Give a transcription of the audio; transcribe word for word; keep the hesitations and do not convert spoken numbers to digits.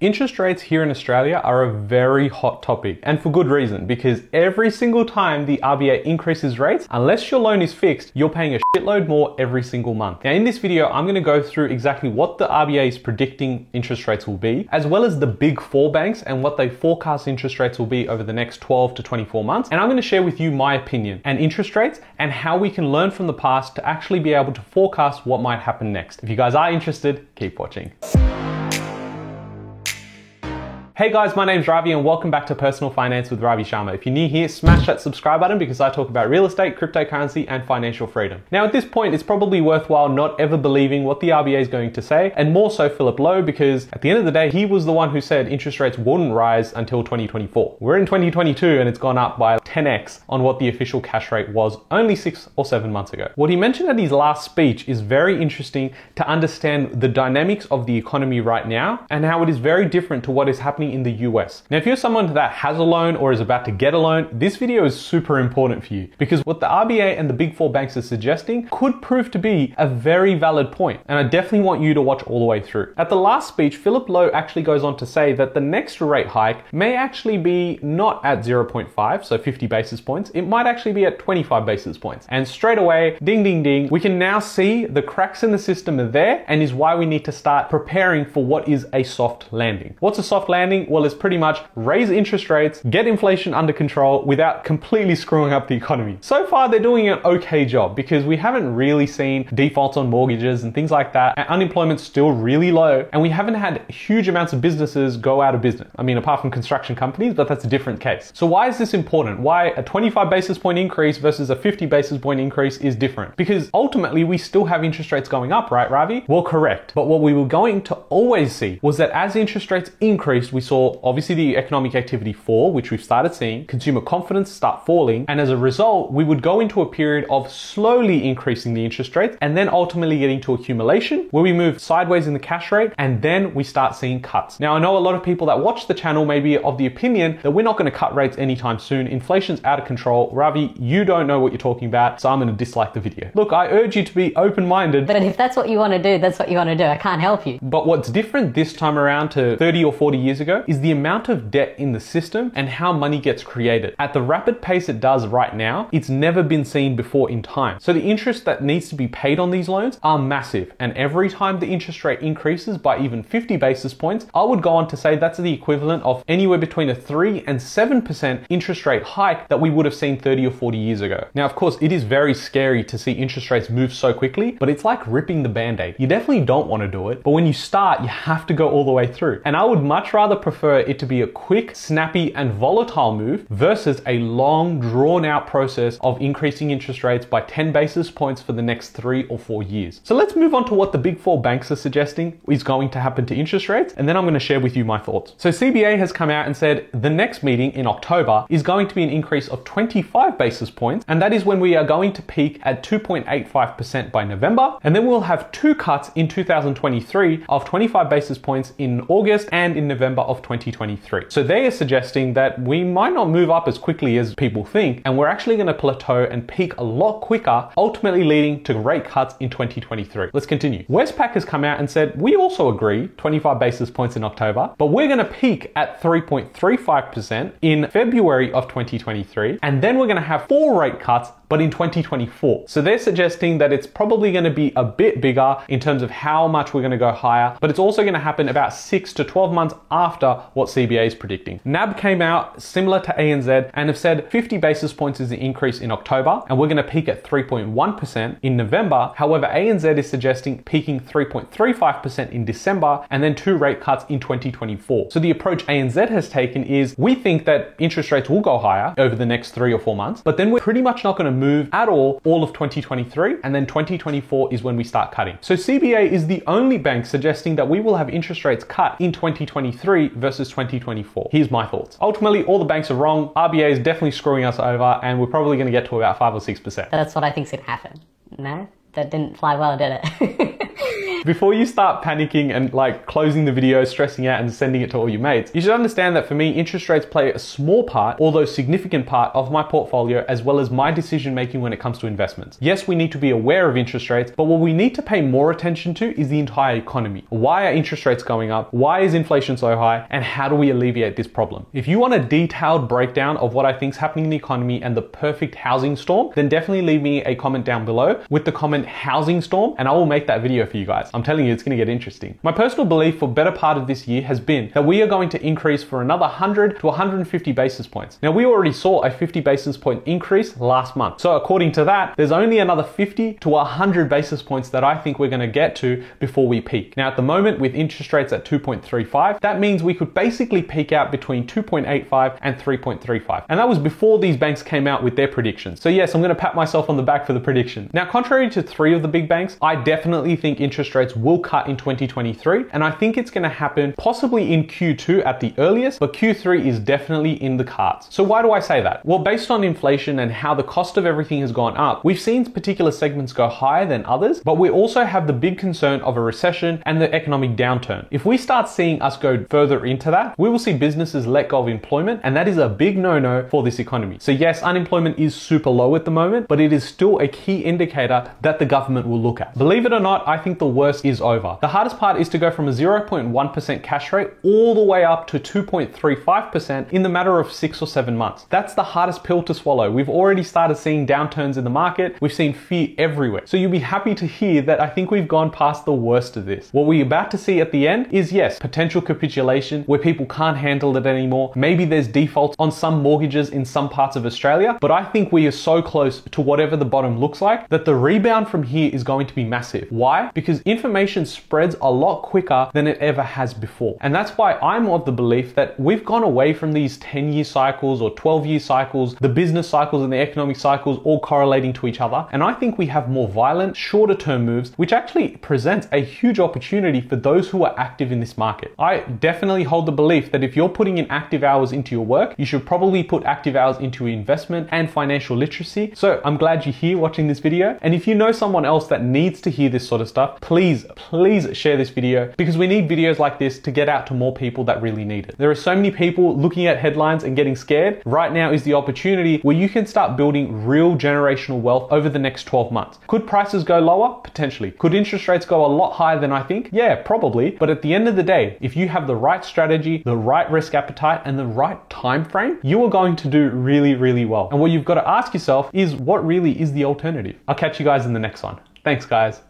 Interest rates here in Australia are a very hot topic, and for good reason, because every single time the R B A increases rates, unless your loan is fixed, you're paying a shitload more every single month. Now in this video, I'm going to go through exactly what the R B A is predicting interest rates will be, as well as the big four banks and what they forecast interest rates will be over the next twelve to twenty-four months. And I'm going to share with you my opinion and interest rates and how we can learn from the past to actually be able to forecast what might happen next. If you guys are interested, keep watching. Hey guys, my name's Ravi and welcome back to Personal Finance with Ravi Sharma. If you're new here, smash that subscribe button because I talk about real estate, cryptocurrency and financial freedom. Now at this point, it's probably worthwhile not ever believing what the R B A is going to say, and more so Philip Lowe, because at the end of the day, he was the one who said interest rates wouldn't rise until twenty twenty-four. We're in twenty twenty-two and it's gone up by ten X on what the official cash rate was only six or seven months ago. What he mentioned at his last speech is very interesting to understand the dynamics of the economy right now and how it is very different to what is happening in the U S. Now, if you're someone that has a loan or is about to get a loan, this video is super important for you because what the R B A and the big four banks are suggesting could prove to be a very valid point. And I definitely want you to watch all the way through. At the last speech, Philip Lowe actually goes on to say that the next rate hike may actually be not at zero point five, so fifty basis points. It might actually be at twenty-five basis points. And straight away, ding, ding, ding, we can now see the cracks in the system are there and is why we need to start preparing for what is a soft landing. What's a soft landing? Well, it's pretty much raise interest rates, get inflation under control without completely screwing up the economy. So far, they're doing an okay job because we haven't really seen defaults on mortgages and things like that. And unemployment's still really low and we haven't had huge amounts of businesses go out of business. I mean, apart from construction companies, but that's a different case. So why is this important? Why a twenty-five basis point increase versus a fifty basis point increase is different? Because ultimately we still have interest rates going up, right, Ravi? Well, correct. But what we were going to always see was that as interest rates increased, we saw obviously the economic activity fall, which we've started seeing, consumer confidence start falling, and as a result, we would go into a period of slowly increasing the interest rates and then ultimately getting to accumulation where we move sideways in the cash rate and then we start seeing cuts. Now, I know a lot of people that watch the channel may be of the opinion that we're not going to cut rates anytime soon. Inflation's out of control. Ravi, you don't know what you're talking about, so I'm going to dislike the video. Look, I urge you to be open-minded. But if that's what you want to do, that's what you want to do. I can't help you. But what's different this time around to thirty or forty years ago is the amount of debt in the system and how money gets created. At the rapid pace it does right now, it's never been seen before in time. So the interest that needs to be paid on these loans are massive. And every time the interest rate increases by even fifty basis points, I would go on to say that's the equivalent of anywhere between a three and seven percent interest rate hike that we would have seen thirty or forty years ago. Now, of course, it is very scary to see interest rates move so quickly, but it's like ripping the band-aid. You definitely don't want to do it, but when you start, you have to go all the way through. And I would much rather prefer it to be a quick, snappy, and volatile move versus a long, drawn-out process of increasing interest rates by ten basis points for the next three or four years. So let's move on to what the big four banks are suggesting is going to happen to interest rates, and then I'm going to share with you my thoughts. So C B A has come out and said the next meeting in October is going to be an increase of twenty-five basis points, and that is when we are going to peak at two point eight five percent by November, and then we'll have two cuts in two thousand twenty-three of twenty-five basis points in August and in November of twenty twenty-three. So they are suggesting that we might not move up as quickly as people think, and we're actually going to plateau and peak a lot quicker, ultimately leading to rate cuts in twenty twenty-three. Let's continue. Westpac has come out and said, we also agree, twenty-five basis points in October, but we're going to peak at three point three five percent in February of twenty twenty-three, and then we're going to have four rate cuts, but in twenty twenty-four. So they're suggesting that it's probably going to be a bit bigger in terms of how much we're going to go higher, but it's also going to happen about six to twelve months after what C B A is predicting. N A B came out similar to A N Z and have said fifty basis points is the increase in October, and we're going to peak at three point one percent in November. However, A N Z is suggesting peaking three point three five percent in December and then two rate cuts in twenty twenty-four. So the approach A N Z has taken is we think that interest rates will go higher over the next three or four months, but then we're pretty much not going to move at all all of twenty twenty-three, and then twenty twenty-four is when we start cutting. So C B A is the only bank suggesting that we will have interest rates cut in twenty twenty-three versus twenty twenty-four. Here's my thoughts. Ultimately, all the banks are wrong. R B A is definitely screwing us over and we're probably going to get to about five or six percent. That's what I think's going to happen. No, that didn't fly well, did it? Before you start panicking and like closing the video, stressing out and sending it to all your mates, you should understand that for me, interest rates play a small part, although significant part of my portfolio, as well as my decision making when it comes to investments. Yes, we need to be aware of interest rates, but what we need to pay more attention to is the entire economy. Why are interest rates going up? Why is inflation so high? And how do we alleviate this problem? If you want a detailed breakdown of what I think is happening in the economy and the perfect housing storm, then definitely leave me a comment down below with the comment housing storm, and I will make that video for you guys. I'm telling you, it's going to get interesting. My personal belief for better part of this year has been that we are going to increase for another one hundred to one hundred fifty basis points. Now, we already saw a fifty basis point increase last month. So according to that, there's only another fifty to one hundred basis points that I think we're going to get to before we peak. Now, at the moment with interest rates at two point three five, that means we could basically peak out between two point eight five and three point three five. And that was before these banks came out with their predictions. So yes, I'm going to pat myself on the back for the prediction. Now, contrary to three of the big banks, I definitely think interest rates will cut in twenty twenty-three. And I think it's going to happen possibly in Q two at the earliest, but Q three is definitely in the cards. So why do I say that? Well, based on inflation and how the cost of everything has gone up, we've seen particular segments go higher than others, but we also have the big concern of a recession and the economic downturn. If we start seeing us go further into that, we will see businesses let go of employment, and that is a big no-no for this economy. So yes, unemployment is super low at the moment, but it is still a key indicator that the government will look at. Believe it or not, I think the worst is over. The hardest part is to go from a zero point one percent cash rate all the way up to two point three five percent in the matter of six or seven months. That's the hardest pill to swallow. We've already started seeing downturns in the market. We've seen fear everywhere. So you'll be happy to hear that I think we've gone past the worst of this. What we're about to see at the end is, yes, potential capitulation where people can't handle it anymore. Maybe there's defaults on some mortgages in some parts of Australia, but I think we are so close to whatever the bottom looks like that the rebound from here is going to be massive. Why? Because information spreads a lot quicker than it ever has before. And that's why I'm of the belief that we've gone away from these ten-year cycles or twelve-year cycles, the business cycles and the economic cycles all correlating to each other. And I think we have more violent, shorter term moves, which actually presents a huge opportunity for those who are active in this market. I definitely hold the belief that if you're putting in active hours into your work, you should probably put active hours into investment and financial literacy. So I'm glad you're here watching this video. And if you know someone else that needs to hear this sort of stuff, please, please share this video, because we need videos like this to get out to more people that really need it. There are so many people looking at headlines and getting scared. Right now is the opportunity where you can start building real generational wealth over the next twelve months. Could prices go lower? Potentially. Could interest rates go a lot higher than I think? Yeah, probably. But at the end of the day, if you have the right strategy, the right risk appetite, and the right time frame, you are going to do really, really well. And what you've got to ask yourself is, what really is the alternative? I'll catch you guys in the next one. Thanks, guys.